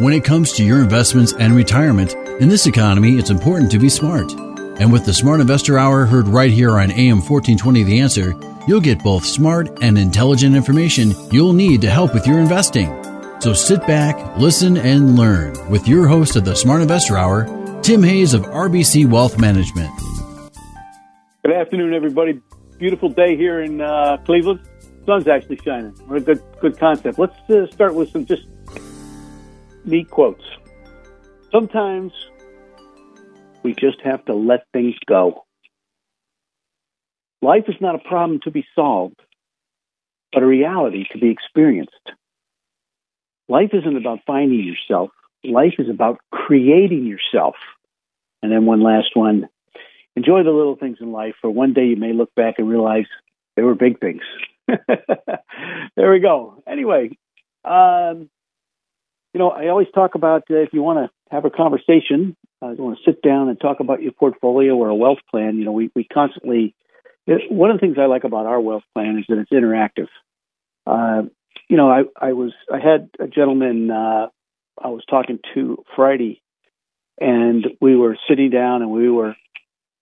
When it comes to your investments and retirement, in this economy, it's important to be smart. And with the Smart Investor Hour heard right here on AM 1420 The Answer, you'll get both smart and intelligent information you'll need to help with your investing. So sit back, listen, and learn with your host of the Smart Investor Hour, Tim Hayes of RBC Wealth Management. Good afternoon, everybody. Beautiful day here in Cleveland. Sun's actually shining. What a good concept. Let's start with some just neat quotes. Sometimes we just have to let things go. Life is not a problem to be solved, but a reality to be experienced. Life isn't about finding yourself. Life is about creating yourself. And then one last one. Enjoy the little things in life, for one day you may look back and realize they were big things. There we go. Anyway, I always talk about if you want to have a conversation, you want to sit down and talk about your portfolio or a wealth plan. You know, we constantly, one of the things I like about our wealth plan is that it's interactive. I had a gentleman I was talking to Friday, and we were sitting down and we were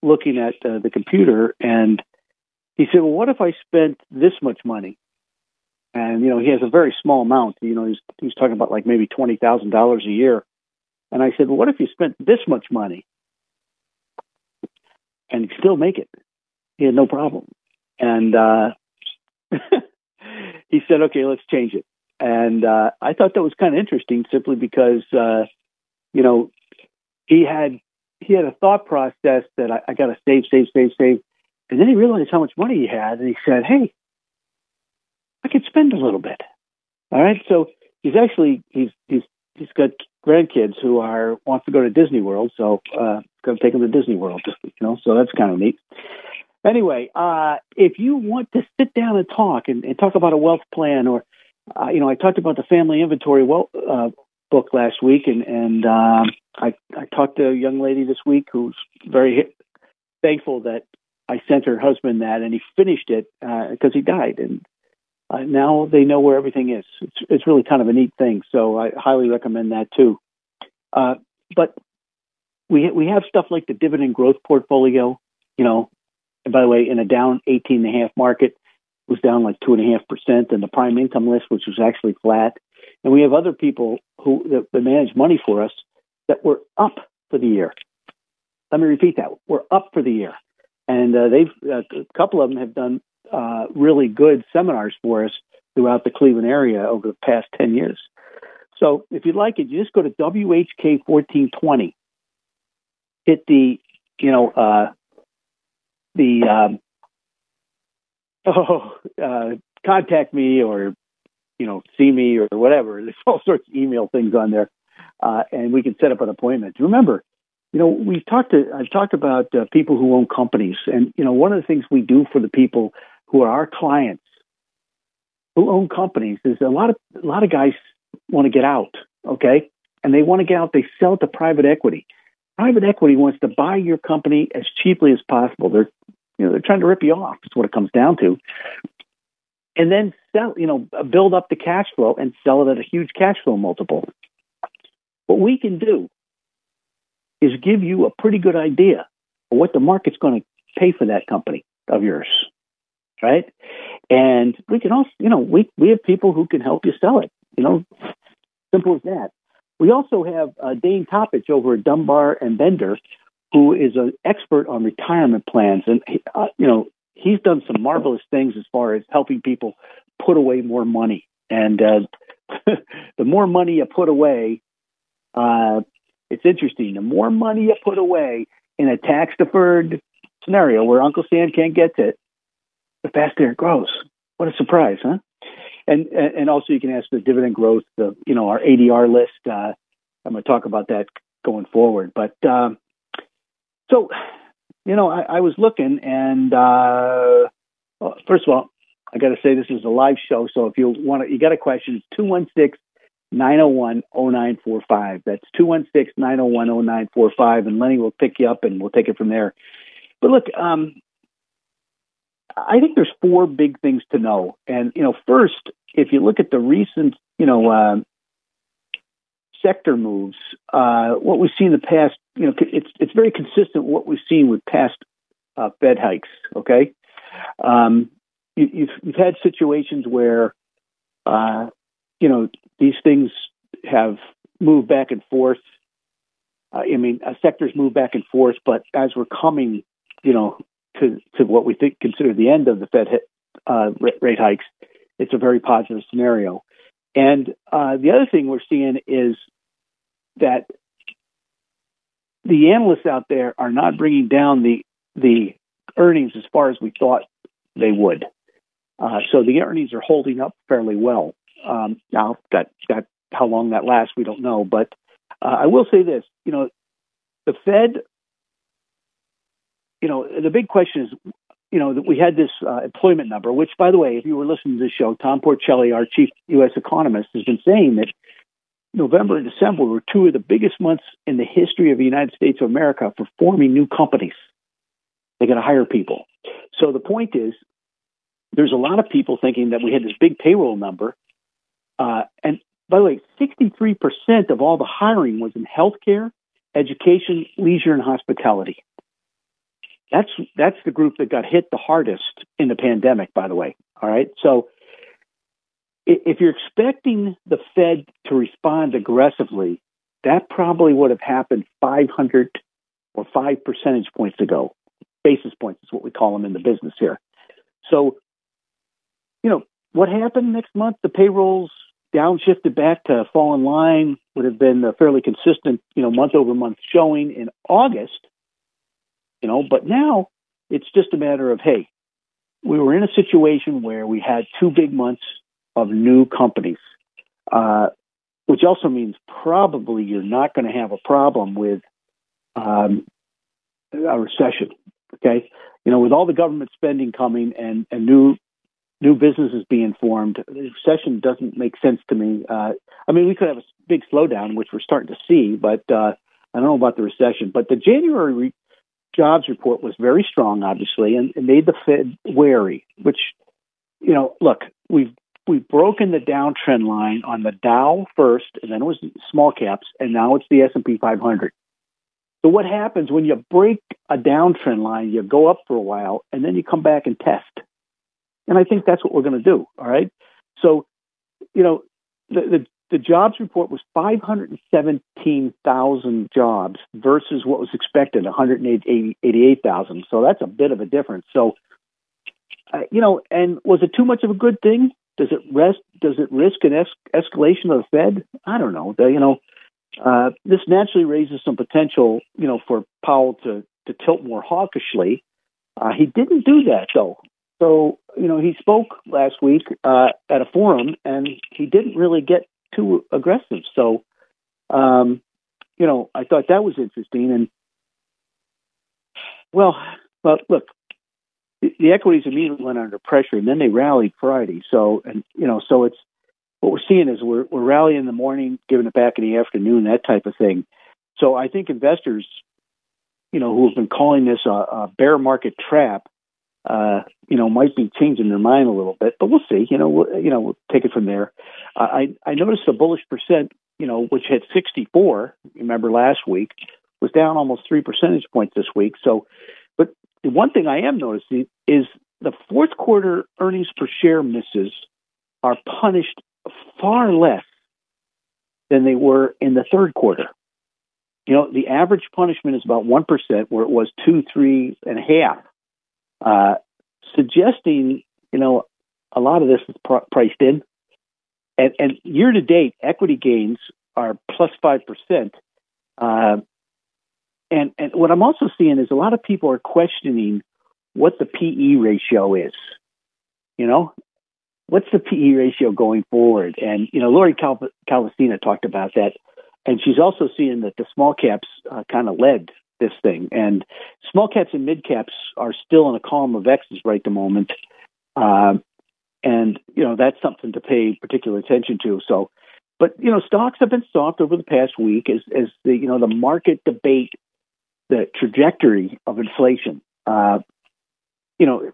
looking at the computer, and he said, well, what if I spent this much money? And, you know, he has a very small amount. You know, he's talking about like maybe $20,000 a year. And I said, well, what if you spent this much money and you still make it? He had no problem. And he said, okay, let's change it. And I thought that was kind of interesting simply because, he had a thought process that I got to save. And then he realized how much money he had. And he said, hey, I could spend a little bit. All right. So he's got grandkids who wants to go to Disney World. So going to take them to Disney World, so that's kind of neat. Anyway, if you want to sit down and talk and talk about a wealth plan or, I talked about the family inventory book last week. I talked to a young lady this week who's very thankful that I sent her husband that, and he finished it because he died. And now they know where everything is. It's really kind of a neat thing. So I highly recommend that too. But we have stuff like the dividend growth portfolio, and by the way, in a down 18.5 market, it was down like 2.5%, and the prime income list, which was actually flat. And we have other people that manage money for us that were up for the year. Let me repeat that. We're up for the year. And a couple of them have done really good seminars for us throughout the Cleveland area over the past 10 years. So if you'd like it, you just go to WHK1420, hit contact me or, see me or whatever. There's all sorts of email things on there, and we can set up an appointment. Remember, I've talked about people who own companies, and one of the things we do for the people who are our clients who own companies is a lot of guys want to get out, okay, and they want to get out. They sell it to private equity. Private equity wants to buy your company as cheaply as possible. They're trying to rip you off. That's what it comes down to, and then sell. Build up the cash flow and sell it at a huge cash flow multiple. What we can do is give you a pretty good idea of what the market's going to pay for that company of yours, right? And we can also, we have people who can help you sell it, simple as that. We also have Dane Toppich over at Dunbar and Bender, who is an expert on retirement plans. And, he's done some marvelous things as far as helping people put away more money. And the more money you put away, it's interesting. The more money you put away in a tax-deferred scenario where Uncle Sam can't get to it, the faster it grows. What a surprise, huh? And also you can ask the dividend growth, our ADR list. I'm going to talk about that going forward. But I was looking, and first of all, I got to say this is a live show. So if you got a question, it's 216-901-0945. That's 216-901-0945, and Lenny will pick you up and we'll take it from there. But look, I think there's four big things to know. And, first, if you look at the recent, sector moves, what we've seen in the past, it's very consistent what we've seen with past Fed hikes, okay? You've had situations where, these things have moved back and forth. Sectors move back and forth, but as we're coming, to what we consider the end of the Fed rate hikes, it's a very positive scenario. And the other thing we're seeing is that the analysts out there are not bringing down the earnings as far as we thought they would. So the earnings are holding up fairly well. Now, that how long that lasts, we don't know. But I will say this, the Fed, the big question is, that we had this employment number, which, by the way, if you were listening to this show, Tom Porcelli, our chief U.S. economist, has been saying that November and December were two of the biggest months in the history of the United States of America for forming new companies. They got to hire people. So the point is, there's a lot of people thinking that we had this big payroll number. And by the way, 63% of all the hiring was in healthcare, education, leisure, and hospitality. That's the group that got hit the hardest in the pandemic, by the way. All right. So if you're expecting the Fed to respond aggressively, that probably would have happened 500 or 5 percentage points ago. Basis points is what we call them in the business here. So, what happened next month? The payrolls downshifted back to fall in line, would have been a fairly consistent, month over month showing in August. But now it's just a matter of, hey, we were in a situation where we had two big months of new companies, which also means probably you're not going to have a problem with a recession. Okay, with all the government spending coming and new businesses being formed, the recession doesn't make sense to me. We could have a big slowdown, which we're starting to see, but I don't know about the recession. But the January jobs report was very strong, obviously, and made the Fed wary, which, look, we've broken the downtrend line on the Dow first, and then it was small caps, and now it's the S&P 500. So what happens when you break a downtrend line, you go up for a while, and then you come back and test. And I think that's what we're going to do, all right? So, the jobs report was 517,000 jobs versus what was expected, 188,000. So that's a bit of a difference. So, and was it too much of a good thing? Does it risk an escalation of the Fed? I don't know. This naturally raises some potential, for Powell to tilt more hawkishly. He didn't do that, though. So, he spoke last week at a forum, and he didn't really get too aggressive. So, I thought that was interesting. And, well, look, the equities immediately went under pressure, and then they rallied Friday. So, so it's what we're seeing is we're rallying in the morning, giving it back in the afternoon, that type of thing. So I think investors, who have been calling this a bear market trap, might be changing their mind a little bit, but we'll see. We'll take it from there. I noticed the bullish percent, which hit 64. Remember last week was down almost 3 percentage points this week. So, but the one thing I am noticing is the fourth quarter earnings per share misses are punished far less than they were in the third quarter. The average punishment is about 1%, where it was 2, 3.5. Suggesting, a lot of this is priced in. And year to date, equity gains are plus 5%. And what I'm also seeing is a lot of people are questioning what the PE ratio is. what's the PE ratio going forward? And, you know, Lori Calvasina talked about that. And she's also seeing that the small caps kind of led this thing. And small caps and mid caps are still in a column of X's right at the moment. And, you know, that's something to pay particular attention to. So, but, you know, stocks have been soft over the past week as the, you know, the market debate the trajectory of inflation. You know,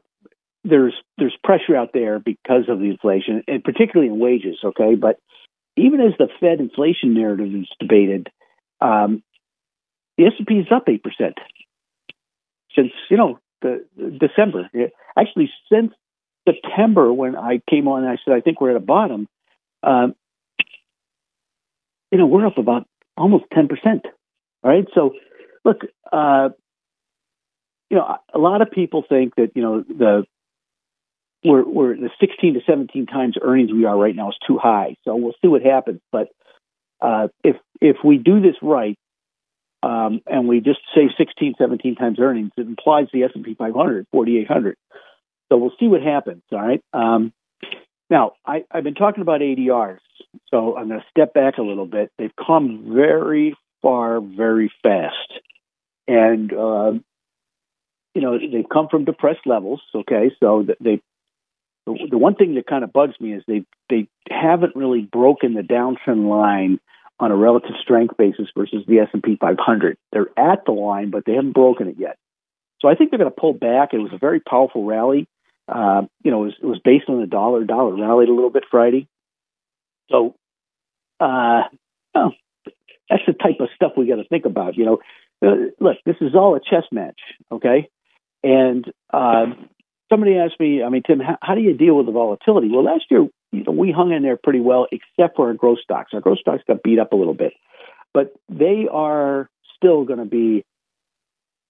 there's pressure out there because of the inflation, and particularly in wages, okay? But even as the Fed inflation narrative is debated, the S&P is up 8% since, you know, the December. Actually, since September when I came on and I said, I think we're at a bottom, you know, we're up about almost 10%, all right? So, look, you know, a lot of people think that, you know, we're the 16 to 17 times earnings we are right now is too high. So we'll see what happens. But if we do this right, and we just say 16, 17 times earnings, it implies the S&P 500, 4,800. So we'll see what happens. All right. Now, I've been talking about ADRs, so I'm going to step back a little bit. They've come very far, very fast. And, you know, they've come from depressed levels, okay? So the one thing that kind of bugs me is they haven't really broken the downtrend line on a relative strength basis versus the S&P 500. They're at the line, but they haven't broken it yet. So I think they're going to pull back. It was a very powerful rally. You know, it was based on the dollar. Dollar rallied a little bit Friday. So, that's the type of stuff we got to think about. You know, look, this is all a chess match, okay? And somebody asked me, I mean, Tim, how do you deal with the volatility? Well, last year, you know, we hung in there pretty well, except for our growth stocks. Our growth stocks got beat up a little bit, but they are still going to be.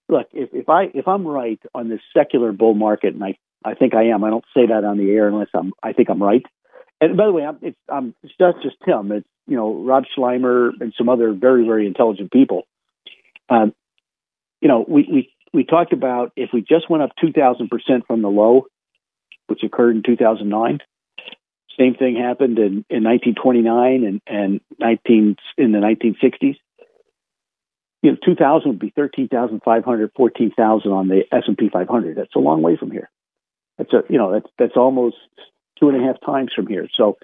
Look, if I'm right on this secular bull market, and I think I am. I don't say that on the air unless I think I'm right. And by the way, it's not just Tim. It's, you know, Rob Schleimer and some other very, very intelligent people. You know, we talked about if we just went up 2,000% from the low, which occurred in 2009. Same thing happened in 1929 and in the 1960s. You know, 2,000 would be 13,500, 14,000 on the S&P 500. That's a long way from here. That's almost 2.5 times from here. So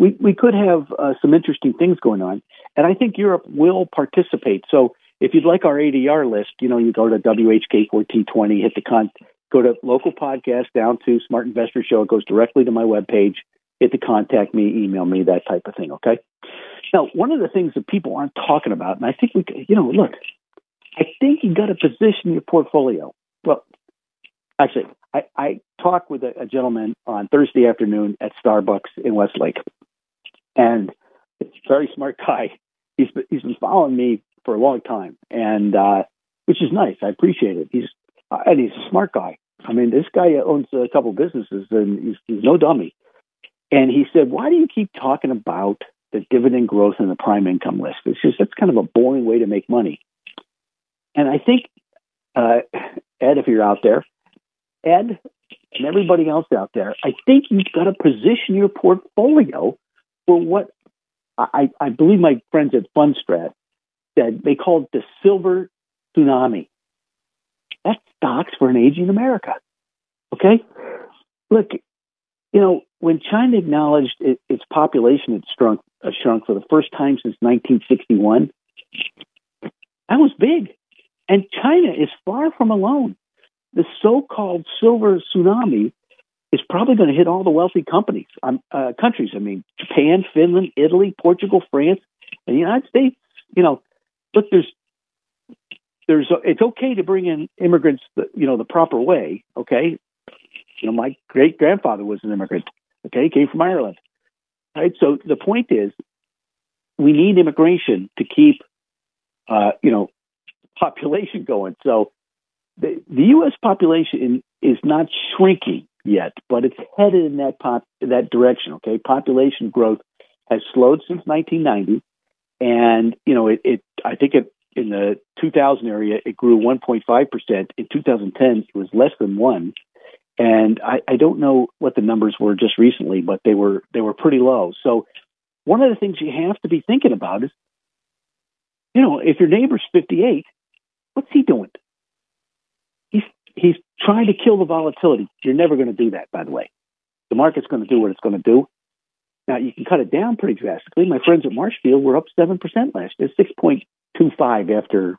we could have some interesting things going on, and I think Europe will participate. So if you'd like our ADR list, you know, you go to WHK1420, hit the go to local podcast, down to Smart Investor Show. It goes directly to my webpage. Hit the contact me, email me, that type of thing. Okay. Now, one of the things that people aren't talking about, and I think I think you got to position your portfolio. Well, actually, I talked with a gentleman on Thursday afternoon at Starbucks in Westlake, and it's a very smart guy. He's been following me for a long time, and which is nice. I appreciate it. And he's a smart guy. I mean, this guy owns a couple businesses, and he's no dummy. And he said, "Why do you keep talking about the dividend growth and the prime income list? That's kind of a boring way to make money." And I think, Ed, if you're out there, Ed, and everybody else out there, I think you've got to position your portfolio for what I believe my friends at Fundstrat said. They called it the silver tsunami. That's stocks for an aging America. Okay? Look, you know, when China acknowledged its population had shrunk for the first time since 1961, that was big. And China is far from alone. The so-called silver tsunami is probably going to hit all the wealthy countries. I mean, Japan, Finland, Italy, Portugal, France, and the United States. You know, look, it's okay to bring in immigrants, you know, the proper way. Okay, you know, my great grandfather was an immigrant. Okay, he came from Ireland. All right, so the point is, we need immigration to keep, you know, population going. So the U.S. population is not shrinking yet, but it's headed in that direction. Okay, population growth has slowed since 1990, and you know I think in the 2000 area it grew 1.5%. In 2010 it was less than 1%, And I don't know what the numbers were just recently, but they were pretty low. So one of the things you have to be thinking about is, you know, if your neighbor's 58, what's he doing? He's trying to kill the volatility. You're never going to do that, by the way. The market's going to do what it's going to do. Now, you can cut it down pretty drastically. My friends at Marshfield were up 7% last year, 6.25 after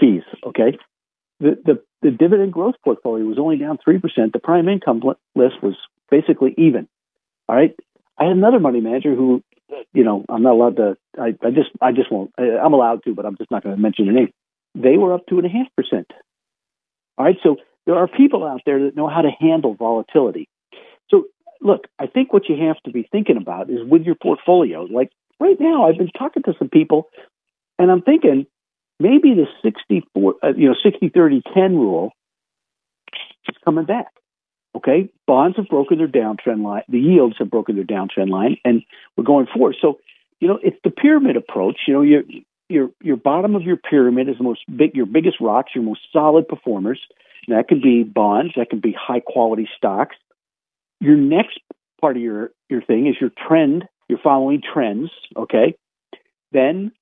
fees, okay? The dividend growth portfolio was only down 3%. The prime income list was basically even, all right? I had another money manager who, you know, I'm not allowed to, I just won't, I'm allowed to, but I'm just not going to mention their name. They were up 2.5%. All right, so there are people out there that know how to handle volatility. So, look, I think what you have to be thinking about is with your portfolio. Like right now, I've been talking to some people, and I'm thinking maybe the 60-30-10 rule is coming back. Okay, bonds have broken their downtrend line. The yields have broken their downtrend line, and we're going forward. So, you know, it's the pyramid approach. You know, your bottom of your pyramid is the your biggest rocks, your most solid performers. And that can be bonds, that can be high quality stocks. Your next part of your thing is your trend. You're following trends, okay? Then,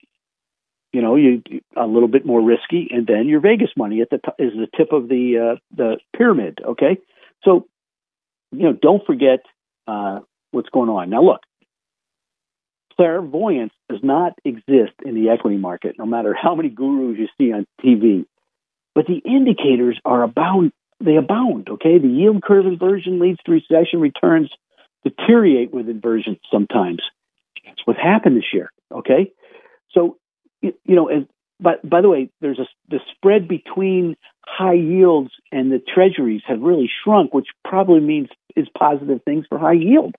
you know, you a little bit more risky, and then your Vegas money at is the tip of the pyramid, okay? So, you know, don't forget what's going on. Now, look, clairvoyance does not exist in the equity market, no matter how many gurus you see on TV. But the indicators abound, okay? The yield curve inversion leads to recession, returns deteriorate with inversion sometimes. That's what happened this year, okay? So, you know, by the way, there's the spread between high yields and the treasuries have really shrunk, which probably means is positive things for high yield,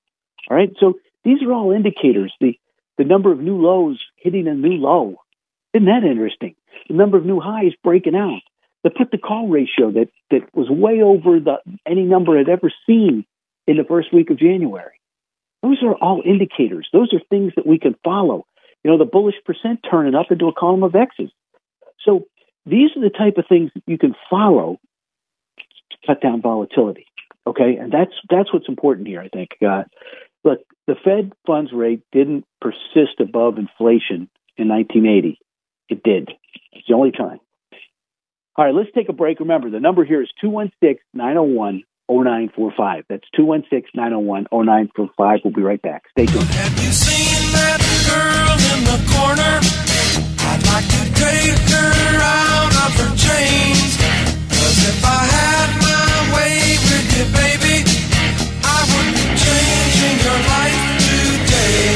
all right? So these are all indicators. The number of new lows hitting a new low. Isn't that interesting? The number of new highs breaking out. The put-to-call ratio that was way over any number I'd ever seen in the first week of January. Those are all indicators. Those are things that we can follow. You know, the bullish percent turning up into a column of X's. So these are the type of things that you can follow to cut down volatility, okay? And that's what's important here, I think. Look, the Fed funds rate didn't persist above inflation in 1980. It did. It's the only time. All right, let's take a break. Remember, the number here is 216-901-0945. That's 216-901-0945. We'll be right back. Stay tuned. Have you seen that girl in the corner? I'd like to take her out of her chains. 'Cause if I had my way with you, baby, I would be changing your life today.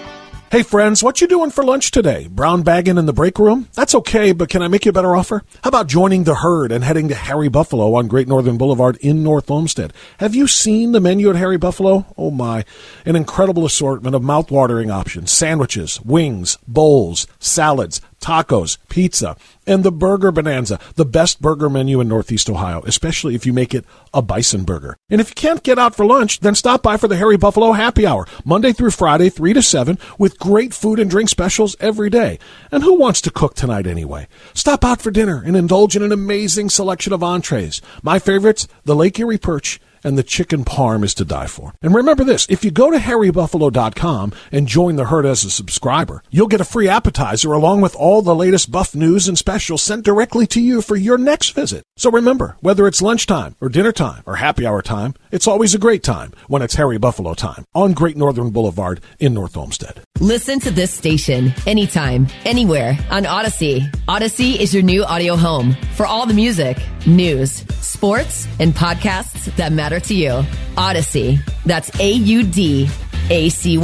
Hey friends, what you doing for lunch today? Brown bagging in the break room? That's okay, but can I make you a better offer? How about joining the herd and heading to Harry Buffalo on Great Northern Boulevard in North Olmsted? Have you seen the menu at Harry Buffalo? Oh my, an incredible assortment of mouth-watering options, sandwiches, wings, bowls, salads, tacos, pizza, and the Burger Bonanza, the best burger menu in Northeast Ohio, especially if you make it a bison burger. And if you can't get out for lunch, then stop by for the Harry Buffalo Happy Hour, Monday through Friday, 3 to 7, with great food and drink specials every day. And who wants to cook tonight anyway? Stop out for dinner and indulge in an amazing selection of entrees. My favorites, the Lake Erie Perch, and the chicken parm is to die for. And remember this, if you go to HarryBuffalo.com and join the herd as a subscriber, you'll get a free appetizer along with all the latest buff news and specials sent directly to you for your next visit. So remember, whether it's lunchtime or dinner time or happy hour time, it's always a great time when it's Harry Buffalo time on Great Northern Boulevard in North Olmsted. Listen to this station anytime, anywhere on Odyssey. Odyssey is your new audio home for all the music, news, sports, and podcasts that matter to you. Odyssey. That's Audacy.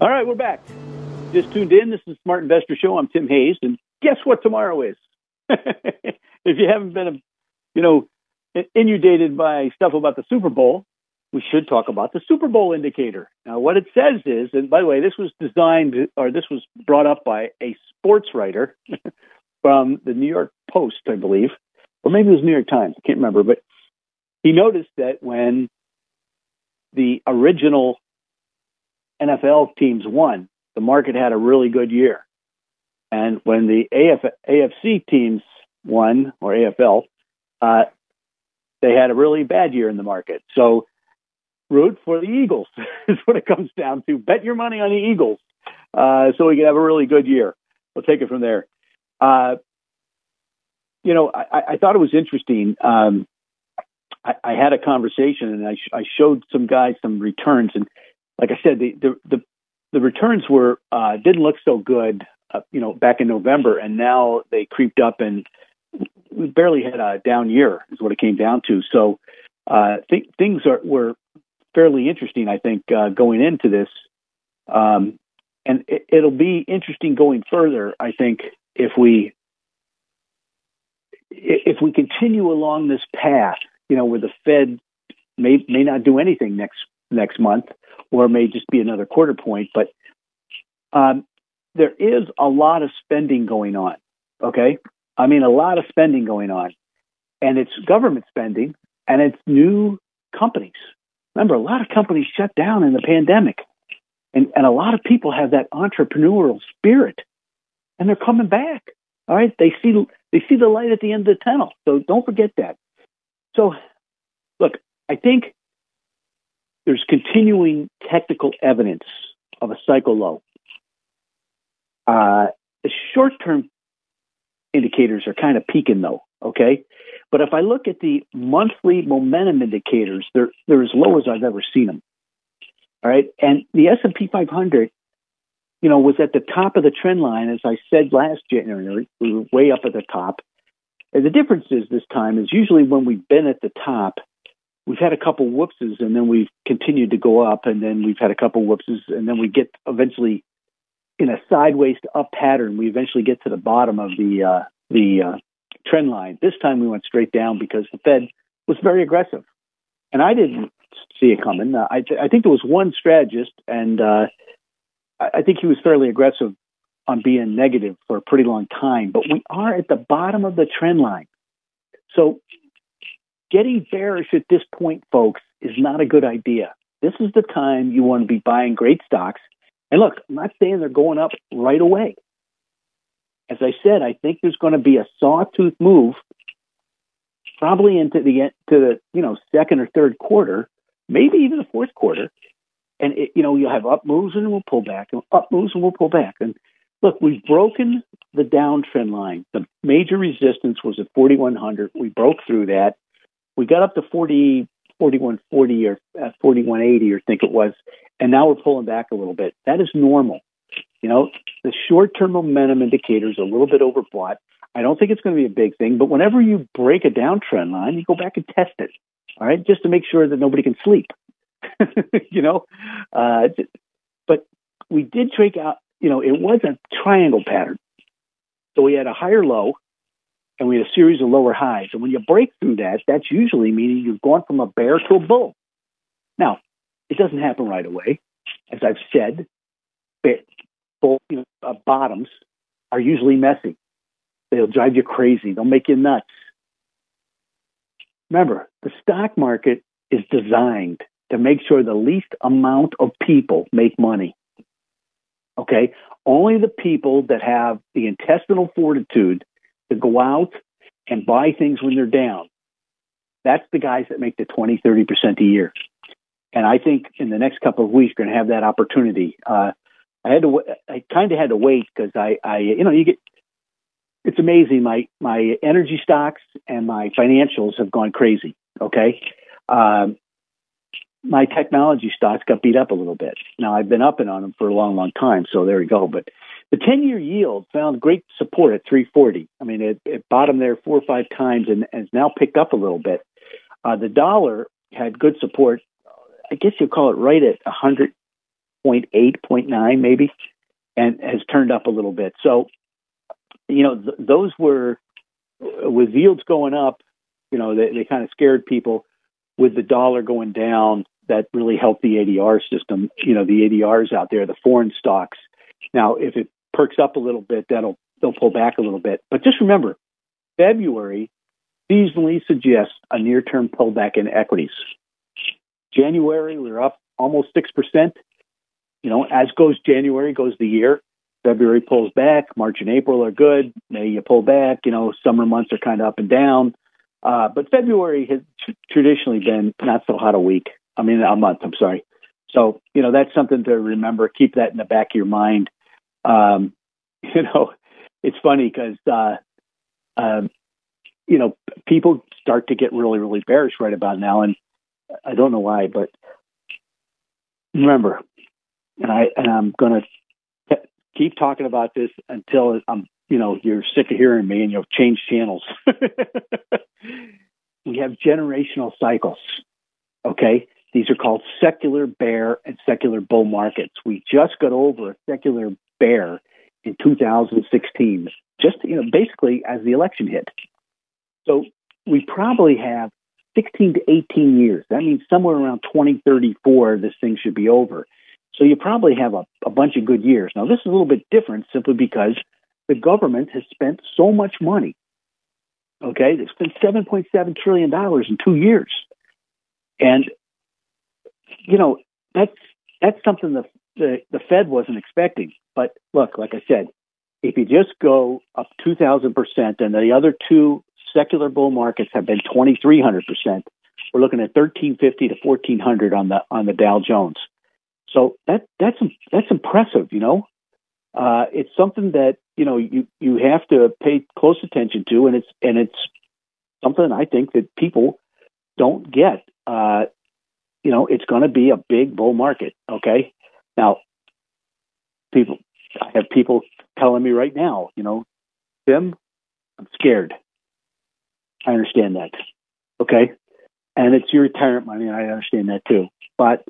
All right, we're back. Just tuned in. This is the Smart Investor Show. I'm Tim Hayes, and guess what tomorrow is? If you haven't been, inundated by stuff about the Super Bowl, we should talk about the Super Bowl indicator. Now, what it says is, and by the way, this was brought up by a sports writer from the New York Post, I believe, or maybe it was New York Times. I can't remember, but he noticed that when the original NFL teams won, the market had a really good year. And when the AFC teams won, or AFL, they had a really bad year in the market. So root for the Eagles is what it comes down to. Bet your money on the Eagles so we can have a really good year. We'll take it from there. I thought it was interesting. I had a conversation, and I showed some guys some returns. And like I said, the returns were didn't look so good, back in November, and now they creeped up, and we barely had a down year is what it came down to. So things were fairly interesting, I think, going into this, and it'll be interesting going further. I think if we continue along this path, where the Fed may not do anything next month, or may just be another quarter point, but there is a lot of spending going on. Okay. I mean, a lot of spending going on, and it's government spending, and it's new companies. Remember, a lot of companies shut down in the pandemic, and a lot of people have that entrepreneurial spirit, and they're coming back. All right. They see the light at the end of the tunnel. So don't forget that. So look, I think there's continuing technical evidence of a cycle low. The short-term indicators are kind of peaking, though, okay? But if I look at the monthly momentum indicators, they're as low as I've ever seen them, all right? And the S&P 500, was at the top of the trend line, as I said last January. We were way up at the top. And the difference is this time is usually when we've been at the top, we've had a couple whoopses, and then we've continued to go up, and then we've had a couple whoopses, and then we get eventually in a sideways to up pattern, we eventually get to the bottom of the trend line. This time we went straight down because the Fed was very aggressive, and I didn't see it coming. I think there was one strategist, and I think he was fairly aggressive on being negative for a pretty long time. But we are at the bottom of the trend line, so getting bearish at this point, folks, is not a good idea. This is the time you want to be buying great stocks. And look, I'm not saying they're going up right away. As I said, I think there's going to be a sawtooth move probably into the second or third quarter, maybe even the fourth quarter. And you'll have up moves and we'll pull back, and up moves and we'll pull back. And look, we've broken the downtrend line. The major resistance was at 4,100. We broke through that. We got up to 4140 or 4180, or think it was. And now we're pulling back a little bit. That is normal. The short-term momentum indicator is a little bit overbought. I don't think it's going to be a big thing, but whenever you break a downtrend line, you go back and test it, all right, just to make sure that nobody can sleep, But we did break out, it was a triangle pattern. So we had a higher low, and we had a series of lower highs. And when you break through that, that's usually meaning you've gone from a bear to a bull. Now, it doesn't happen right away. As I've said, bottoms are usually messy. They'll drive you crazy. They'll make you nuts. Remember, the stock market is designed to make sure the least amount of people make money. Okay? Only the people that have the intestinal fortitude to go out and buy things when they're down, that's the guys that make the 20, 30% a year. And I think in the next couple of weeks, we're going to have that opportunity. I kind of had to wait because it's amazing. My energy stocks and my financials have gone crazy. Okay. My technology stocks got beat up a little bit. Now I've been upping on them for a long, long time. So there you go. But the 10-year yield found great support at 340. I mean, it bottomed there 4 or 5 times and has now picked up a little bit. The dollar had good support. I guess you'll call it right at 100.8, 0.9 maybe. and has turned up a little bit. So, you know, those were, with yields going up, you know, they kind of scared people. With the dollar going down, that really helped the ADR system, you know, the ADRs out there, the foreign stocks. Now, if it perks up a little bit, they'll pull back a little bit. But just remember, February seasonally suggests a near-term pullback in equities. January, we're up almost 6%. You know, as goes January, goes the year. February pulls back. March and April are good. May you pull back. You know, summer months are kind of up and down. But February has traditionally been not so hot a month. I'm sorry. So, you know, that's something to remember. Keep that in the back of your mind. You know, it's funny because, you know, people start to get really, really bearish right about now. And I don't know why, but remember, and I'm going to keep talking about this until I'm, you know, you're sick of hearing me and you'll change channels. We have generational cycles. Okay. These are called secular bear and secular bull markets. We just got over a secular bear in 2016, just, you know, basically as the election hit. So we probably have 16 to 18 years. That means somewhere around 2034, this thing should be over. So you probably have a bunch of good years. Now, this is a little bit different simply because the government has spent so much money. Okay, they spent $7.7 trillion in 2 years. And, you know, that's something the Fed wasn't expecting. But look, like I said, if you just go up 2,000%, and the other two secular bull markets have been 2,300%, we're looking at 1,350 to 1,400 on the Dow Jones. So that's impressive, you know. It's something that, you know, you have to pay close attention to, and it's something I think that people don't get. You know, it's going to be a big bull market. Okay, now I have people telling me right now, you know, Tim, I'm scared. I understand that. Okay, and it's your retirement money, and I understand that too. But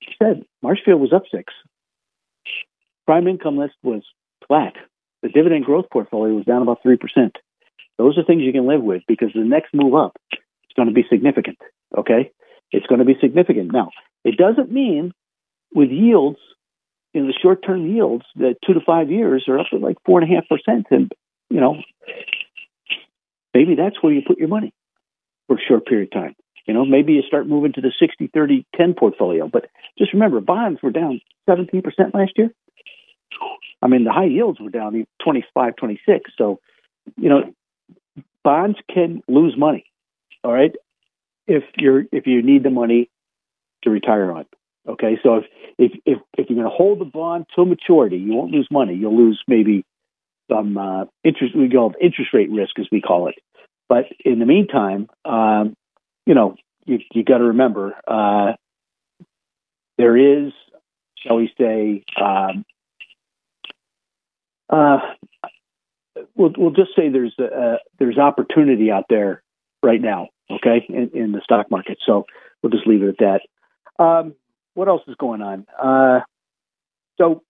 you said Marshfield was up 6%. Prime income list was flat. The dividend growth portfolio was down about 3%. Those are things you can live with because the next move up is going to be significant, okay? It's going to be significant. Now, it doesn't mean with yields, in the short-term yields, that 2 to 5 years are up to like 4.5%. And, you know, maybe that's where you put your money for a short period of time. You know, maybe you start moving to the 60-30-10 portfolio. But just remember, bonds were down 17% last year. I mean, the high yields were down 25, 26. So, you know, bonds can lose money. All right. If you need the money to retire on. Okay. So if you're going to hold the bond till maturity, you won't lose money. You'll lose maybe some interest. We call it interest rate risk, as we call it. But in the meantime, you know, you got to remember there is, shall we say, we'll just say there's opportunity out there right now, okay, in the stock market. So we'll just leave it at that. What else is going on? So,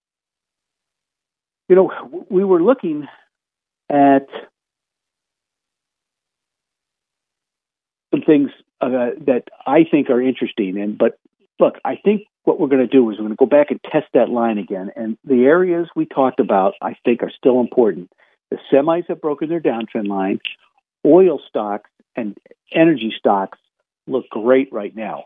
you know, we were looking at some things that I think are interesting. But look, I think what we're going to do is we're going to go back and test that line again. And the areas we talked about, I think, are still important. The semis have broken their downtrend line. Oil stocks and energy stocks look great right now.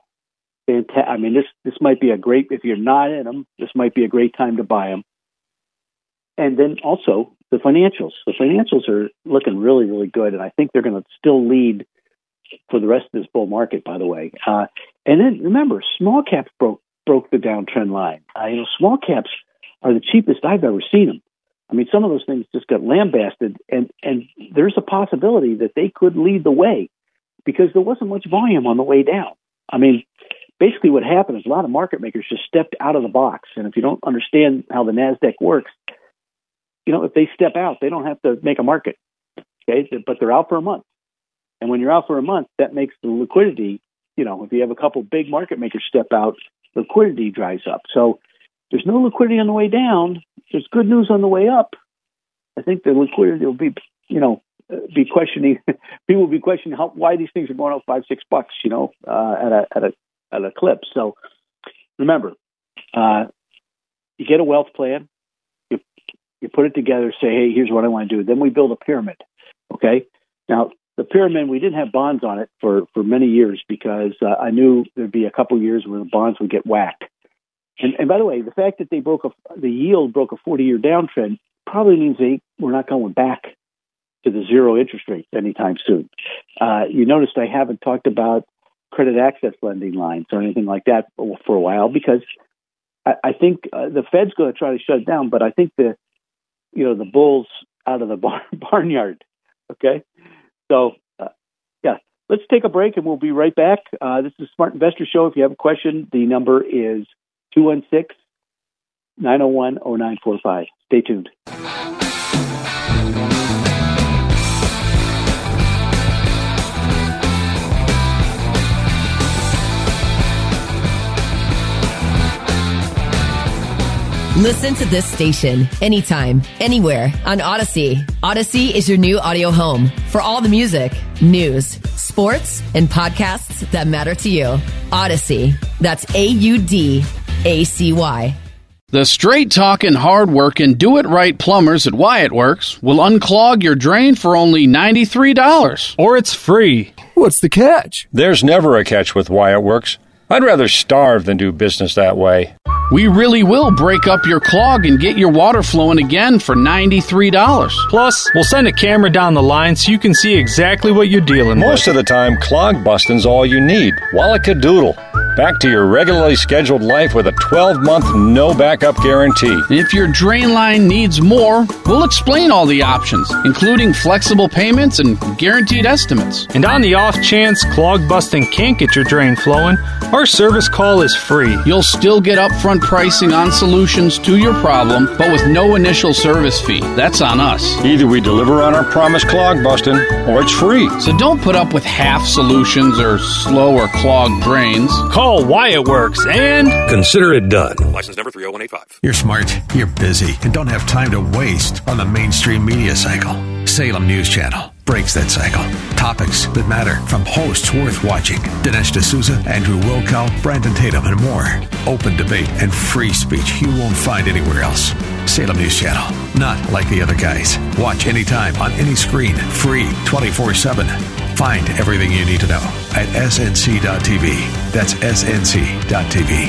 I mean, this might be a great, if you're not in them, this might be a great time to buy them. And then also the financials. The financials are looking really, really good. And I think they're going to still lead for the rest of this bull market, by the way. And then remember, small caps broke the downtrend line. You know, small caps are the cheapest I've ever seen them. I mean, some of those things just got lambasted, and there's a possibility that they could lead the way because there wasn't much volume on the way down. I mean, basically what happened is a lot of market makers just stepped out of the box, and if you don't understand how the NASDAQ works, you know, if they step out, they don't have to make a market, okay? But they're out for a month, and when you're out for a month, that makes the liquidity, you know, if you have a couple big market makers step out, liquidity dries up. So there's no liquidity on the way down. there's good news on the way up. I think the liquidity will be, you know, be questioning. People will be questioning how, why these things are going up $5-6, you know, at a clip. So remember, you get a wealth plan, you put it together, say, hey, here's what I want to do. Then we build a pyramid. Okay. Now the pyramid, we didn't have bonds on it for many years because I knew there'd be a couple years where the bonds would get whacked. And by the way, the fact that they broke a 40-year downtrend probably means we're not going back to the zero interest rates anytime soon. You noticed I haven't talked about credit access lending lines or anything like that for a while because I think the Fed's going to try to shut it down, but I think the bull's out of the barnyard. Okay, so let's take a break and we'll be right back. This is the Smart Investor Show. If you have a question, the number is 216-901-0945. Stay tuned. Listen to this station anytime, anywhere on Odyssey. Odyssey is your new audio home for all the music, news, sports, and podcasts that matter to you. Odyssey. That's AUDACY. The straight-talking, hard-working, do-it-right plumbers at Wyatt Works will unclog your drain for only $93. Or it's free. What's the catch? There's never a catch with Wyatt Works. I'd rather starve than do business that way. We really will break up your clog and get your water flowing again for $93. Plus, we'll send a camera down the line so you can see exactly what you're dealing with. Most of the time, clog busting's all you need. Wallakadoodle. Back to your regularly scheduled life with a 12-month no-backup guarantee. If your drain line needs more, we'll explain all the options, including flexible payments and guaranteed estimates. And on the off chance clog busting can't get your drain flowing, our service call is free. You'll still get upfront pricing on solutions to your problem, but with no initial service fee. That's on us. Either we deliver on our promised clog busting, or it's free. So don't put up with half solutions or slow or clogged drains. Call Wyatt Works and consider it done. License number 30185. You're smart, you're busy, and don't have time to waste on the mainstream media cycle. Salem News Channel breaks that cycle. Topics that matter from hosts worth watching. Dinesh D'Souza, Andrew Wilkow, Brandon Tatum, and more. Open debate and free speech you won't find anywhere else. Salem News Channel. Not like the other guys. Watch anytime, on any screen. Free, 24/7. Find everything you need to know at snc.tv. That's snc.tv.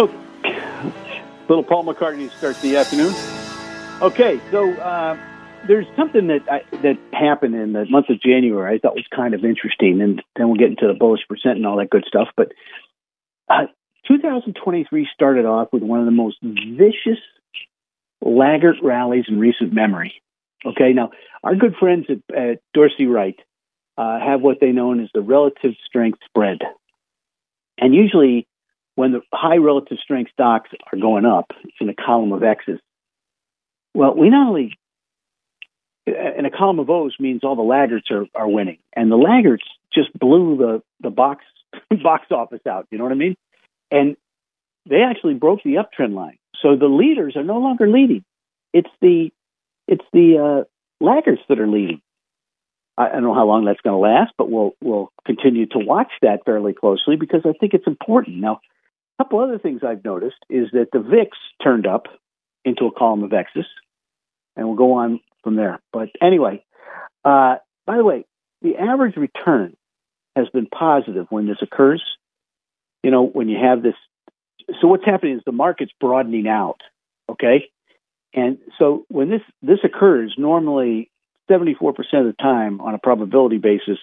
Oh, little Paul McCartney to start the afternoon. Okay, so there's something that happened in the month of January I thought was kind of interesting, and then we'll get into the bullish percent and all that good stuff, but 2023 started off with one of the most vicious laggard rallies in recent memory. Okay, now, our good friends at Dorsey Wright have what they know as the relative strength spread. And usually, when the high relative strength stocks are going up, it's in a column of X's. Well, we not only... And a column of O's means all the laggards are winning. And the laggards just blew the box office out, you know what I mean? And they actually broke the uptrend line. So the leaders are no longer leading. It's the laggards that are leading. I don't know how long that's going to last, but we'll continue to watch that fairly closely because I think it's important. Now, a couple other things I've noticed is that the VIX turned up into a column of X's, and we'll go on from there. But anyway, by the way, the average return has been positive when this occurs. You know, when you have this. So what's happening is the market's broadening out, okay? And so when this occurs, normally 74% of the time on a probability basis,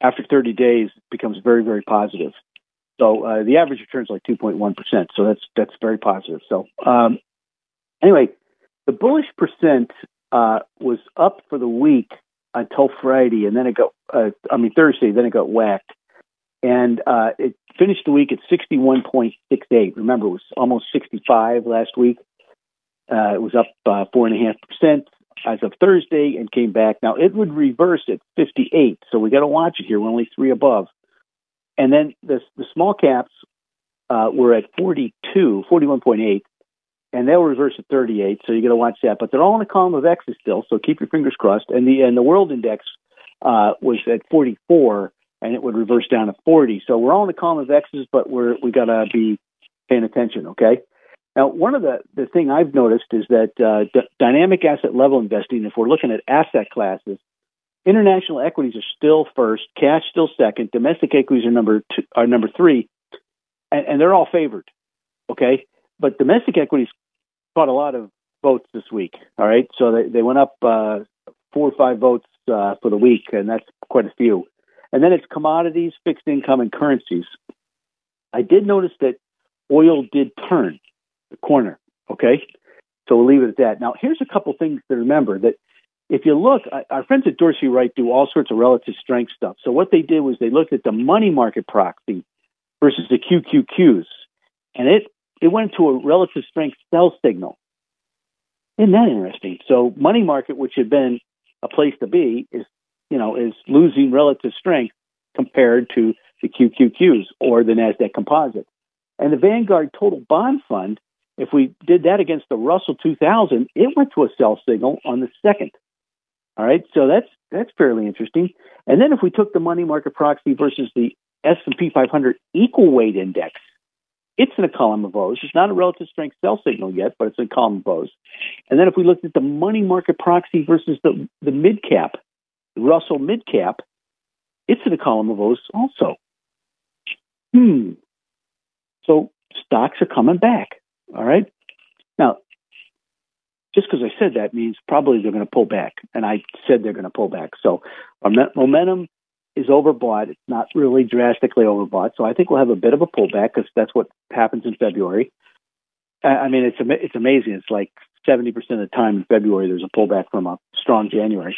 after 30 days, it becomes very, very positive. So the average return is like 2.1%. So that's very positive. So anyway, the bullish percent was up for the week until Friday, and then it got, Thursday, then it got whacked. And it finished the week at 61.68. Remember, it was almost 65 last week. It was up 4.5% as of Thursday and came back. Now, it would reverse at 58, so we got to watch it here. We're only three above. And then the small caps were at 42, 41.8, and they'll reverse at 38, so you got to watch that. But they're all in a column of X's still, so keep your fingers crossed. And the world index was at 44, and it would reverse down to 40. So we're all in the column of X's, but we got to be paying attention, okay? Now, one of the thing I've noticed is that dynamic asset level investing, if we're looking at asset classes, international equities are still first, cash still second, domestic equities are number three, and they're all favored, okay? But domestic equities caught a lot of votes this week, all right? So they went up 4 or 5 votes for the week, and that's quite a few. And then it's commodities, fixed income, and currencies. I did notice that oil did turn the corner, okay? So we'll leave it at that. Now, here's a couple things to remember, that if you look, our friends at Dorsey Wright do all sorts of relative strength stuff. So what they did was they looked at the money market proxy versus the QQQs, and it went to a relative strength sell signal. Isn't that interesting? So money market, which had been a place to be, is losing relative strength compared to the QQQs or the NASDAQ composite. And the Vanguard Total Bond Fund, if we did that against the Russell 2000, it went to a sell signal on the 2nd. All right, so that's fairly interesting. And then if we took the money market proxy versus the S&P 500 equal weight index, it's in a column of O's. It's not a relative strength sell signal yet, but it's in a column of O's. And then if we looked at the money market proxy versus the mid-cap, Russell mid-cap, it's in a column of O's also. So stocks are coming back, all right? Now, just because I said that means probably they're going to pull back, and I said they're going to pull back. So our momentum is overbought. It's not really drastically overbought, so I think we'll have a bit of a pullback because that's what happens in February. I mean, it's amazing. It's like 70% of the time in February there's a pullback from a strong January.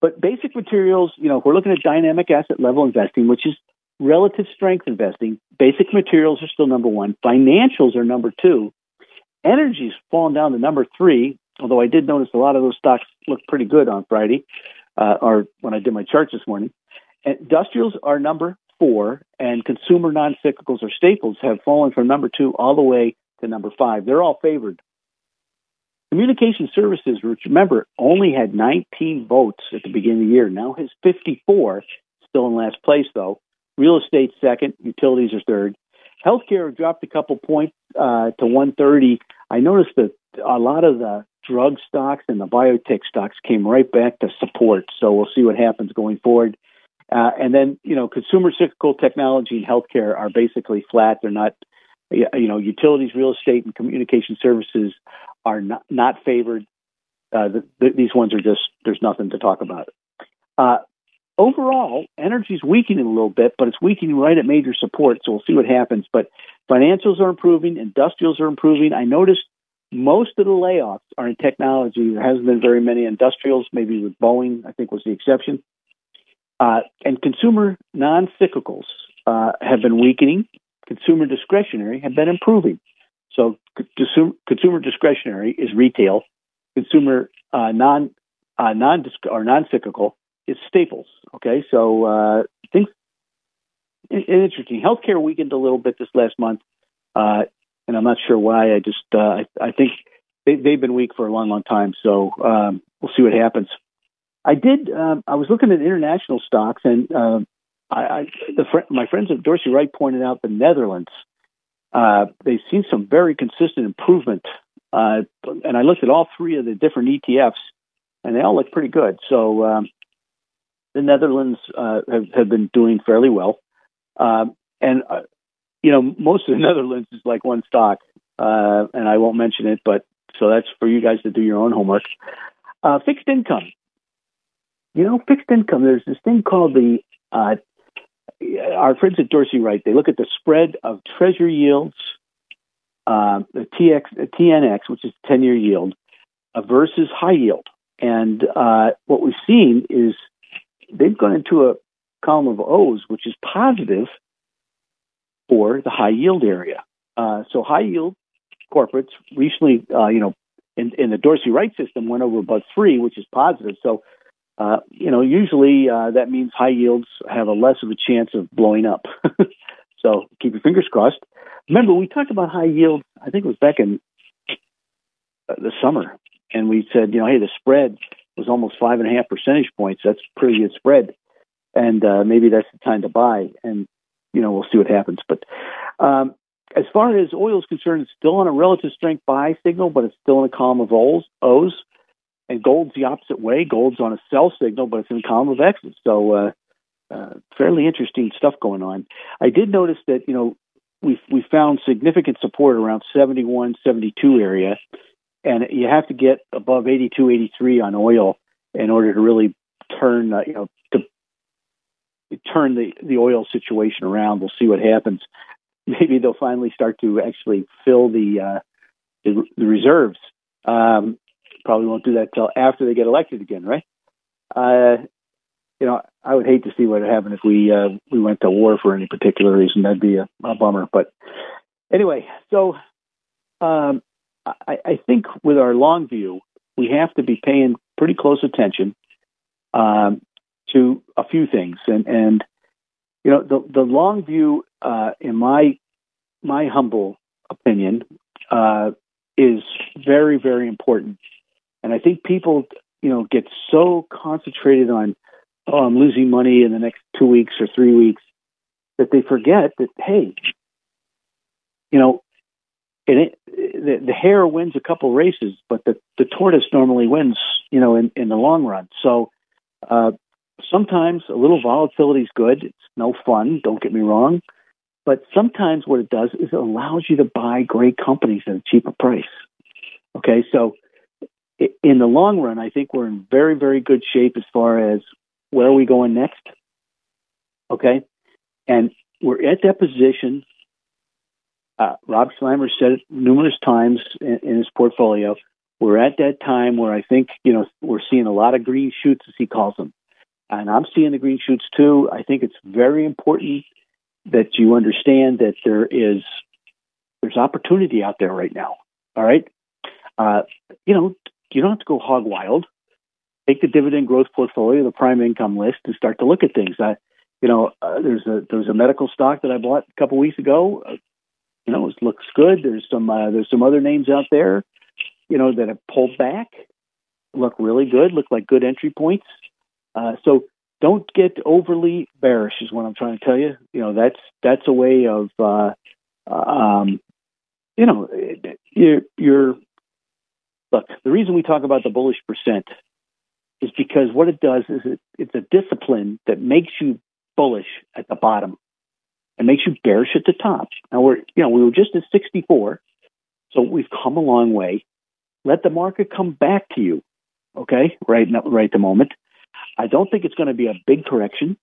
But basic materials, if we're looking at dynamic asset level investing, which is relative strength investing, basic materials are still number one. Financials are number two. Energy's fallen down to number three, although I did notice a lot of those stocks looked pretty good on Friday, or when I did my charts this morning. Industrials are number four, and consumer non-cyclicals or staples have fallen from number 2 all the way to number 5. They're all favored. Communication services, which remember only had 19 votes at the beginning of the year, now has 54, still in last place though. Real estate second, utilities are third. Healthcare dropped a couple points to 130. I noticed that a lot of the drug stocks and the biotech stocks came right back to support, so we'll see what happens going forward. And then, consumer cyclical, technology, and healthcare are basically flat. They're not, utilities, real estate, and communication services are not favored. These ones are just, there's nothing to talk about. Overall, energy's weakening a little bit, but it's weakening right at major support, so we'll see what happens. But financials are improving. Industrials are improving. I noticed most of the layoffs are in technology. There hasn't been very many industrials, maybe with Boeing, I think was the exception. And consumer non-cyclicals have been weakening. Consumer discretionary have been improving. So consumer discretionary is retail. Consumer non-cyclical is staples. Okay, so things interesting. Healthcare weakened a little bit this last month, and I'm not sure why. I just I think they've been weak for a long time. So we'll see what happens. I was looking at international stocks, and my friends at Dorsey Wright pointed out the Netherlands. They've seen some very consistent improvement, and I looked at all three of the different ETFs, and they all look pretty good. So the Netherlands have been doing fairly well, most of the Netherlands is like one stock, and I won't mention it, but so that's for you guys to do your own homework. Fixed income. Fixed income, there's this thing called the our friends at Dorsey Wright, they look at the spread of treasury yields, the TNX, which is 10-year yield, versus high yield. And what we've seen is they've gone into a column of O's, which is positive for the high yield area. So high yield corporates recently, in the Dorsey Wright system went over above 3, which is positive. So, usually that means high yields have a less of a chance of blowing up. So keep your fingers crossed. Remember, we talked about high yield, I think it was back in the summer. And we said, hey, the spread was almost 5.5 percentage points. That's a pretty good spread. And maybe that's the time to buy. And, we'll see what happens. But as far as oil is concerned, it's still on a relative strength buy signal, but it's still in a column of O's. And gold's the opposite way. Gold's on a sell signal, but it's in a column of X's. So fairly interesting stuff going on. I did notice that, we found significant support around 71, 72 area. And you have to get above 82, 83 on oil in order to really turn, the oil situation around. We'll see what happens. Maybe they'll finally start to actually fill the reserves. Probably won't do that till after they get elected again, right? I would hate to see what would happen if we went to war for any particular reason. That'd be a bummer. But anyway, so. I think with our long view, we have to be paying pretty close attention to a few things, and the long view, in my humble opinion, is very, very important. And I think people, get so concentrated on, oh, I'm losing money in the next 2 weeks or 3 weeks, that they forget that, hey, the hare wins a couple races, but the tortoise normally wins, in the long run. So sometimes a little volatility is good. It's no fun, don't get me wrong. But sometimes what it does is it allows you to buy great companies at a cheaper price. Okay, so in the long run, I think we're in very, very good shape as far as where are we going next. Okay, and we're at that position. Rob Schleimer said it numerous times in his portfolio. We're at that time where I think, we're seeing a lot of green shoots, as he calls them. And I'm seeing the green shoots too. I think it's very important that you understand that there's opportunity out there right now. All right. You don't have to go hog wild. Take the dividend growth portfolio, the prime income list, and start to look at things. There's a medical stock that I bought a couple weeks ago. It looks good. There's some other names out there, that have pulled back, look really good, look like good entry points. So don't get overly bearish is what I'm trying to tell you. That's a way of, look, the reason we talk about the bullish percent is because what it does is it's a discipline that makes you bullish at the bottom. It makes you bearish at the top. Now we were just at 64, so we've come a long way. Let the market come back to you, okay? Right at the moment, I don't think it's going to be a big correction,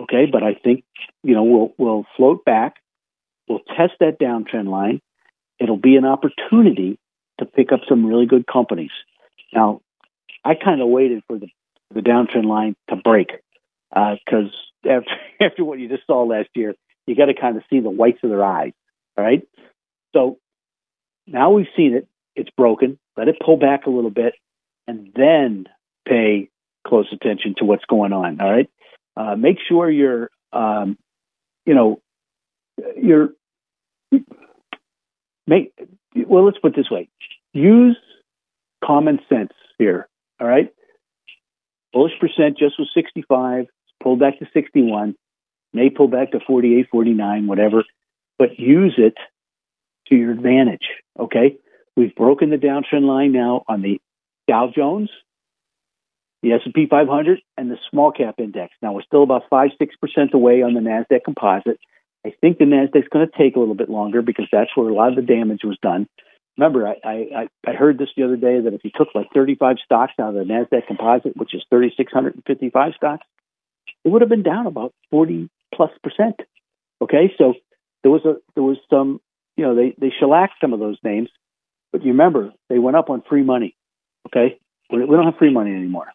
okay? But I think we'll float back. We'll test that downtrend line. It'll be an opportunity to pick up some really good companies. Now, I kind of waited for the downtrend line to break because after what you just saw last year. You got to kind of see the whites of their eyes, all right? So now we've seen it. It's broken. Let it pull back a little bit and then pay close attention to what's going on, all right? Make sure let's put it this way. Use common sense here, all right? Bullish percent just was 65, pulled back to 61. May pull back to 48, 49, whatever, but use it to your advantage, okay? We've broken the downtrend line now on the Dow Jones, the S&P 500, and the small cap index. Now, we're still about 5, 6% away on the NASDAQ composite. I think the NASDAQ's going to take a little bit longer because that's where a lot of the damage was done. Remember, I heard this the other day that if you took like 35 stocks out of the NASDAQ composite, which is 3,655 stocks, it would have been down about 40, +%. Okay, so there was some, you know, they shellacked some of those names, but you remember they went up on free money. Okay, we don't have free money anymore,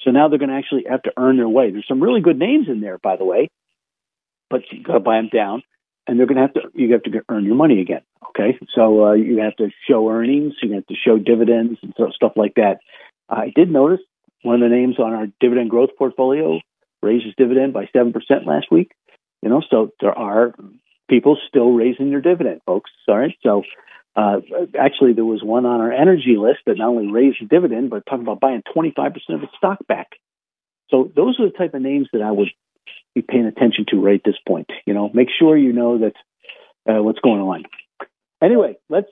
so now they're going to actually have to earn their way. There's some really good names in there, by the way, but you got to buy them down, and they're going to have to earn your money again. Okay, so you have to show earnings, you have to show dividends, and stuff like that. I did notice one of the names on our dividend growth portfolio raised its dividend by 7% last week. You know, so there are people still raising their dividend, folks. All right. So actually, there was one on our energy list that not only raised the dividend, but talking about buying 25% of its stock back. So those are the type of names that I would be paying attention to right at this point. You know, make sure you know that what's going on. Anyway, let's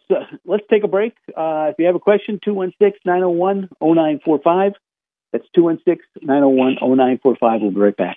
take a break. If you have a question, 216-901-0945. That's 216-901-0945. We'll be right back.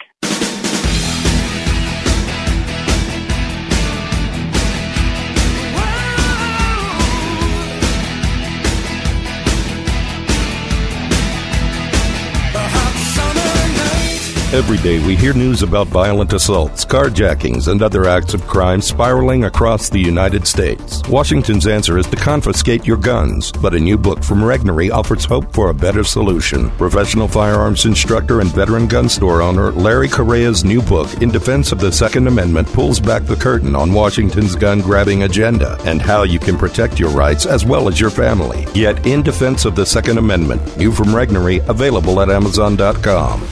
Every day we hear news about violent assaults, carjackings, and other acts of crime spiraling across the United States. Washington's answer is to confiscate your guns, but a new book from Regnery offers hope for a better solution. Professional firearms instructor and veteran gun store owner Larry Correa's new book, In Defense of the Second Amendment, pulls back the curtain on Washington's gun-grabbing agenda and how you can protect your rights as well as your family. Yet, In Defense of the Second Amendment, new from Regnery, available at Amazon.com.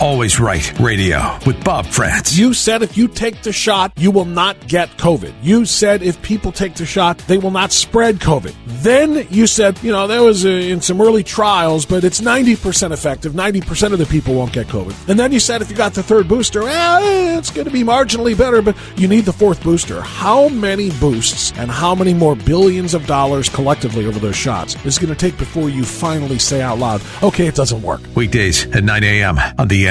Always Right Radio with Bob Prats. You said if you take the shot, you will not get COVID. You said if people take the shot, they will not spread COVID. Then you said, you know, there was in some early trials, but it's 90% effective. 90% of the people won't get COVID. And then you said if you got the third booster, it's going to be marginally better, but you need the fourth booster. How many boosts and how many more billions of dollars collectively over those shots is going to take before you finally say out loud, okay, it doesn't work? Weekdays at 9 a.m. on The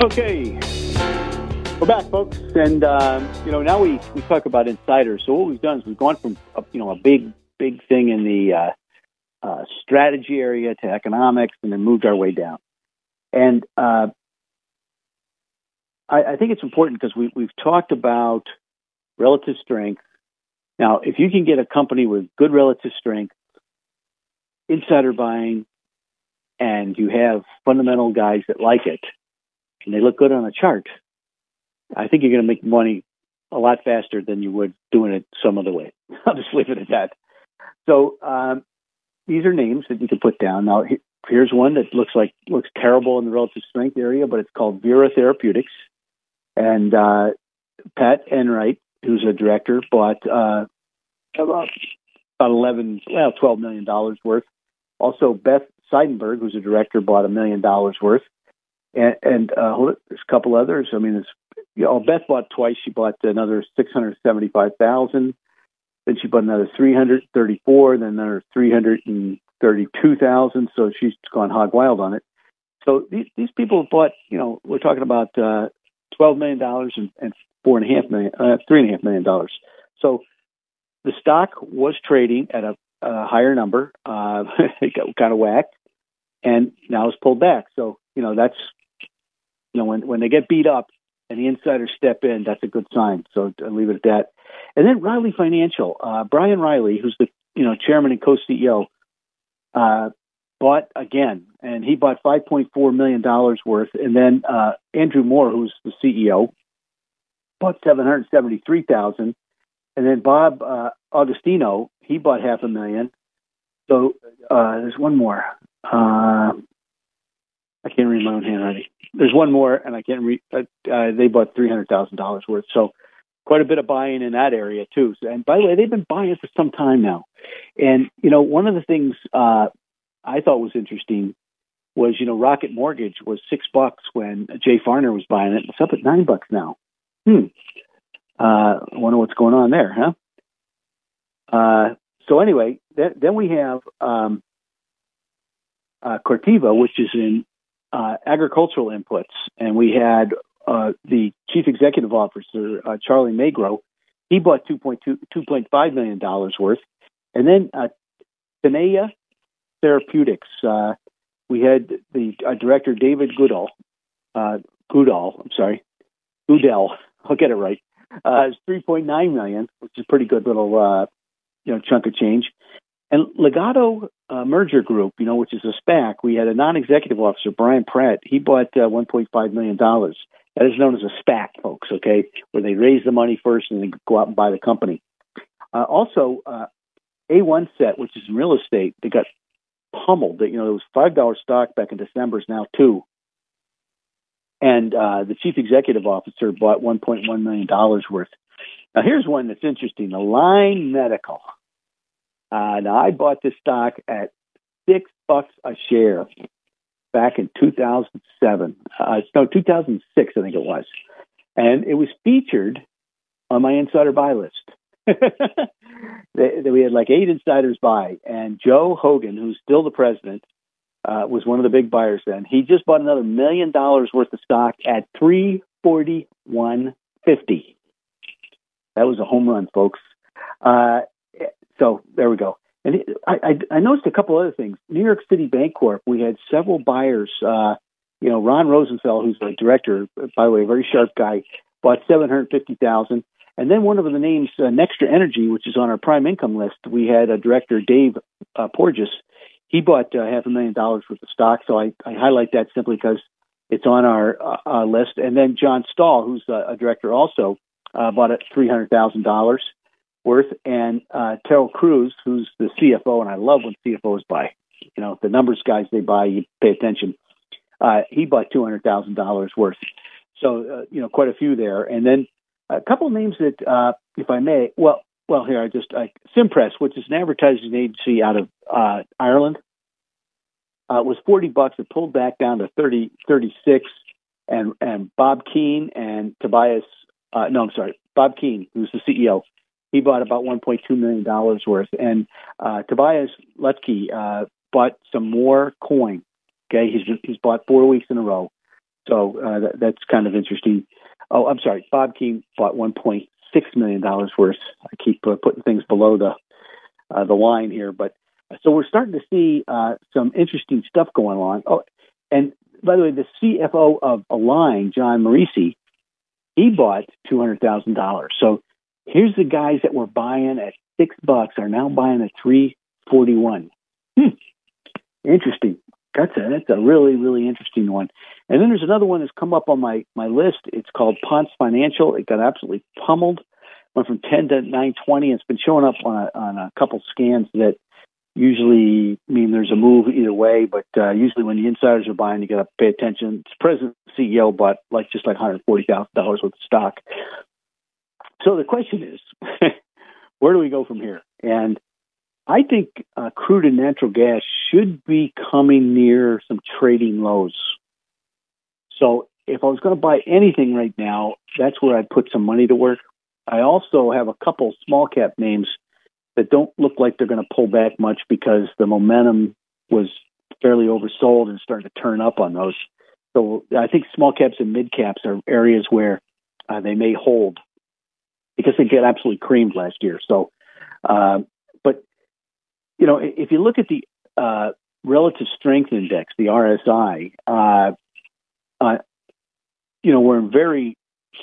Okay, we're back, folks, and you know, now we talk about insiders. So what we've done is we've gone from a big thing in the strategy area to economics, and then moved our way down. And I think it's important because we've talked about relative strength. Now, if you can get a company with good relative strength, insider buying, and you have fundamental guys that like it, and they look good on a chart, I think you're going to make money a lot faster than you would doing it some other way. I'll just leave it at that. So these are names that you can put down. Now, here's one that looks terrible in the relative strength area, but it's called Vera Therapeutics. And Pat Enright, who's a director, bought about $12 million worth. Also, Beth Seidenberg, who's a director, bought $1 million worth. And there's a couple others. I mean, Beth bought twice. She bought another 675,000. Then she bought another 334. Then another 332,000. So she's gone hog wild on it. So these people have bought. You know, we're talking about $12 million and $3.5 million. So the stock was trading at a higher number. It got kind of whacked, and now it's pulled back. So that's. You know, when they get beat up and the insiders step in, that's a good sign. So I'll leave it at that. And then Riley Financial, Brian Riley, who's the chairman and co-CEO, bought again, and he bought $5.4 million worth. And then Andrew Moore, who's the CEO, bought $773,000. And then Bob Augustino, he bought $500,000. So there's one more. I can't read my own handwriting. There's one more, and I can't read. They bought $300,000 worth, so quite a bit of buying in that area too. So, and by the way, they've been buying for some time now. And one of the things I thought was interesting was, you know, Rocket Mortgage was $6 when Jay Farner was buying it. It's up at $9 now. I wonder what's going on there, huh? So anyway, then we have Cortiva, which is in agricultural inputs. And we had the chief executive officer, Charlie Magro. He bought $2.5 million worth. And then Taneya Therapeutics. We had the director, David Goodell. I'll get it right. It's $3.9 million, which is a pretty good little chunk of change. And Legato Merger Group, you know, which is a SPAC, we had a non-executive officer, Brian Pratt. He bought $1.5 million. That is known as a SPAC, folks, okay, where they raise the money first and then go out and buy the company. Also, A1 set, which is in real estate, they got pummeled. You know, it was $5 stock back in December, is now $2. And the chief executive officer bought $1.1 million worth. Now, here's one that's interesting, Align Medical. Now, I bought this stock at $6 a share back in 2007. 2006, I think it was. And it was featured on my insider buy list. We had like 8 insiders buy. And Joe Hogan, who's still the president, was one of the big buyers then. He just bought another $1 million worth of stock at $341.50. That was a home run, folks. So there we go. And I noticed a couple other things. New York City Bank Corp, we had several buyers. Ron Rosenfeld, who's the director, by the way, a very sharp guy, bought $750,000. And then one of the names, NextEra Energy, which is on our prime income list, we had a director, Dave Porges. He bought $500,000 worth of stock. So I highlight that simply because it's on our list. And then John Stahl, who's a director also, bought at $300,000. Worth, and Terrell Cruz, who's the CFO, and I love when CFOs buy. You know, the numbers guys, they buy, you pay attention. He bought $200,000 worth. So, quite a few there. And then a couple of names that, if I may, Simpress, which is an advertising agency out of Ireland, was $40. It pulled back down to 36, and Bob Keane and Bob Keane, who's the CEO, he bought about $1.2 million worth. And Tobias Lutke bought some more coin. Okay, he's bought 4 weeks in a row. So that's kind of interesting. Oh, I'm sorry. Bob Keane bought $1.6 million worth. I keep putting things below the line here. But so we're starting to see some interesting stuff going on. Oh, and by the way, the CFO of Align, John Marisi, he bought $200,000. So here's the guys that were buying at $6 are now buying at $341. Interesting. That's a really, really interesting one. And then there's another one that's come up on my list. It's called Ponce Financial. It got absolutely pummeled. Went from 10 to 920. It's been showing up on a couple scans that usually mean there's a move either way. But usually when the insiders are buying, you got to pay attention. It's president CEO, but just $140,000 worth of stock. So the question is, where do we go from here? And I think crude and natural gas should be coming near some trading lows. So if I was going to buy anything right now, that's where I'd put some money to work. I also have a couple small cap names that don't look like they're going to pull back much because the momentum was fairly oversold and starting to turn up on those. So I think small caps and mid caps are areas where they may hold, because they get absolutely creamed last year. So, but, if you look at the relative strength index, the RSI, we're in very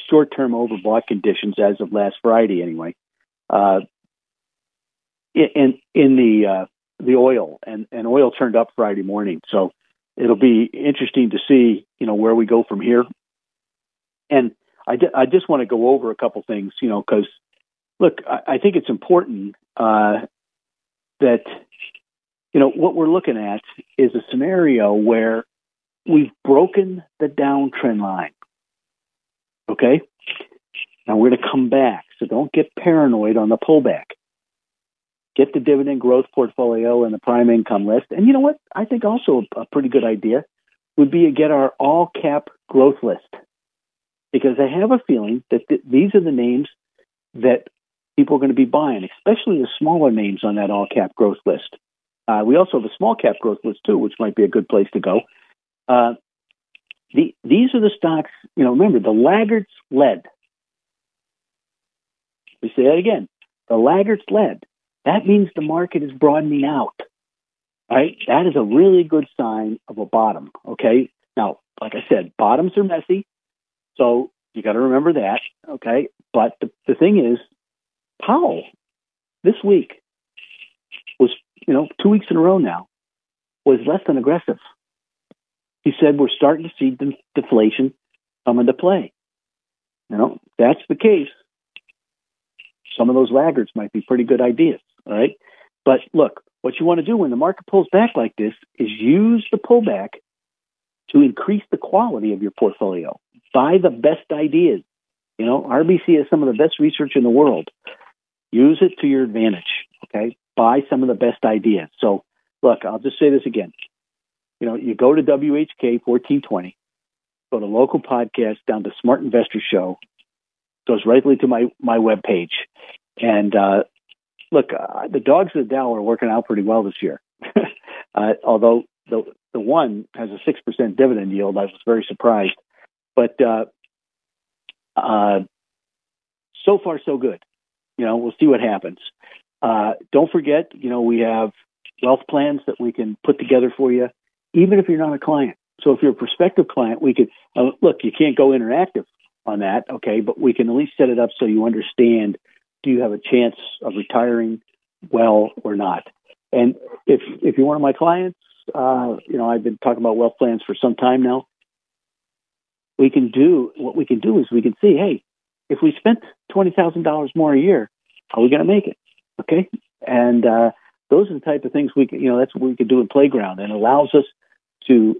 short-term overbought conditions as of last Friday anyway, in the oil, and oil turned up Friday morning. So it'll be interesting to see, where we go from here. And I just want to go over a couple things, because, look, I think it's important that, what we're looking at is a scenario where we've broken the downtrend line, okay? Now, we're going to come back, so don't get paranoid on the pullback. get the dividend growth portfolio and the prime income list. And you know what? I think also a pretty good idea would be to get our all-cap growth list, because I have a feeling that these are the names that people are going to be buying, especially the smaller names on that all-cap growth list. We also have a small-cap growth list, too, which might be a good place to go. These are the stocks, you know, remember, the laggards led. We say that again. The laggards led. That means the market is broadening out, right? That is a really good sign of a bottom, okay? Now, like I said, bottoms are messy, so you got to remember that, okay? But the thing is, Powell this week was, you know, 2 weeks in a row now, was less than aggressive. He said, we're starting to see deflation come into play. You know, if that's the case, some of those laggards might be pretty good ideas, all right? But look, what you want to do when the market pulls back like this is use the pullback to increase the quality of your portfolio. Buy the best ideas. You know, RBC has some of the best research in the world. Use it to your advantage, okay? Buy some of the best ideas. So, look, I'll just say this again. You know, you go to WHK 1420, go to local podcast, down to Smart Investor Show, goes right to my webpage. And look, the dogs of the Dow are working out pretty well this year. Although the one has a 6% dividend yield, I was very surprised. But so far, so good. You know, we'll see what happens. Don't forget, you know, we have wealth plans that we can put together for you, even if you're not a client. So if you're a prospective client, we could, look, you can't go interactive on that, okay, but we can at least set it up so you understand, do you have a chance of retiring well or not? And if you're one of my clients, you know, I've been talking about wealth plans for some time now. What we can do is we can see, hey, if we spent $20,000 more a year, how are we going to make it? Okay. And those are the type of things we can, you know, that's what we can do in Playground, and allows us to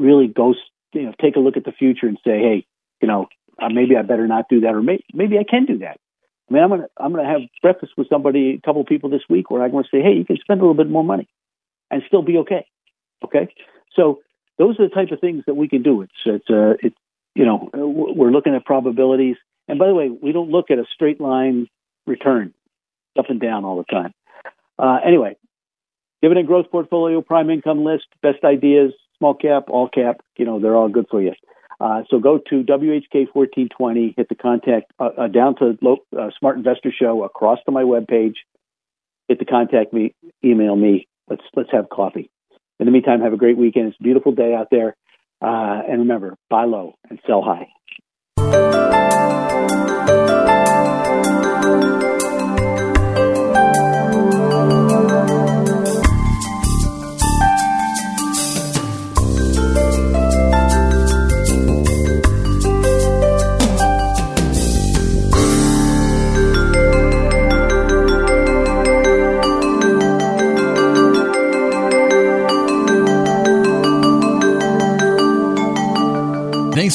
really go, you know, take a look at the future and say, hey, you know, maybe I better not do that, or maybe I can do that. I mean, I'm gonna have breakfast with somebody, a couple of people this week, where I'm going to say, hey, you can spend a little bit more money and still be okay. Okay. So those are the type of things that we can do. It's you know, we're looking at probabilities. And by the way, we don't look at a straight line return, up and down all the time. Anyway, dividend growth portfolio, prime income list, best ideas, small cap, all cap, you know, they're all good for you. So go to WHK1420, hit the contact, down to Smart Investor Show, across to my webpage, hit the contact me, email me. Let's have coffee. In the meantime, have a great weekend. It's a beautiful day out there. And remember, buy low and sell high. Thanks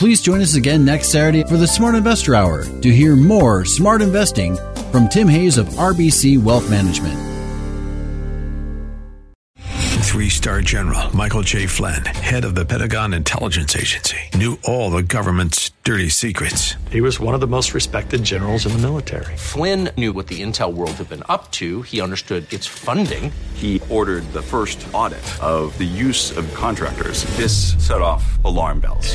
Please join us again next Saturday for the Smart Investor Hour to hear more smart investing from Tim Hayes of RBC Wealth Management. 3-star General Michael J. Flynn, head of the Pentagon Intelligence Agency, knew all the government's dirty secrets. He was one of the most respected generals in the military. Flynn knew what the intel world had been up to. He understood its funding. He ordered the first audit of the use of contractors. This set off alarm bells.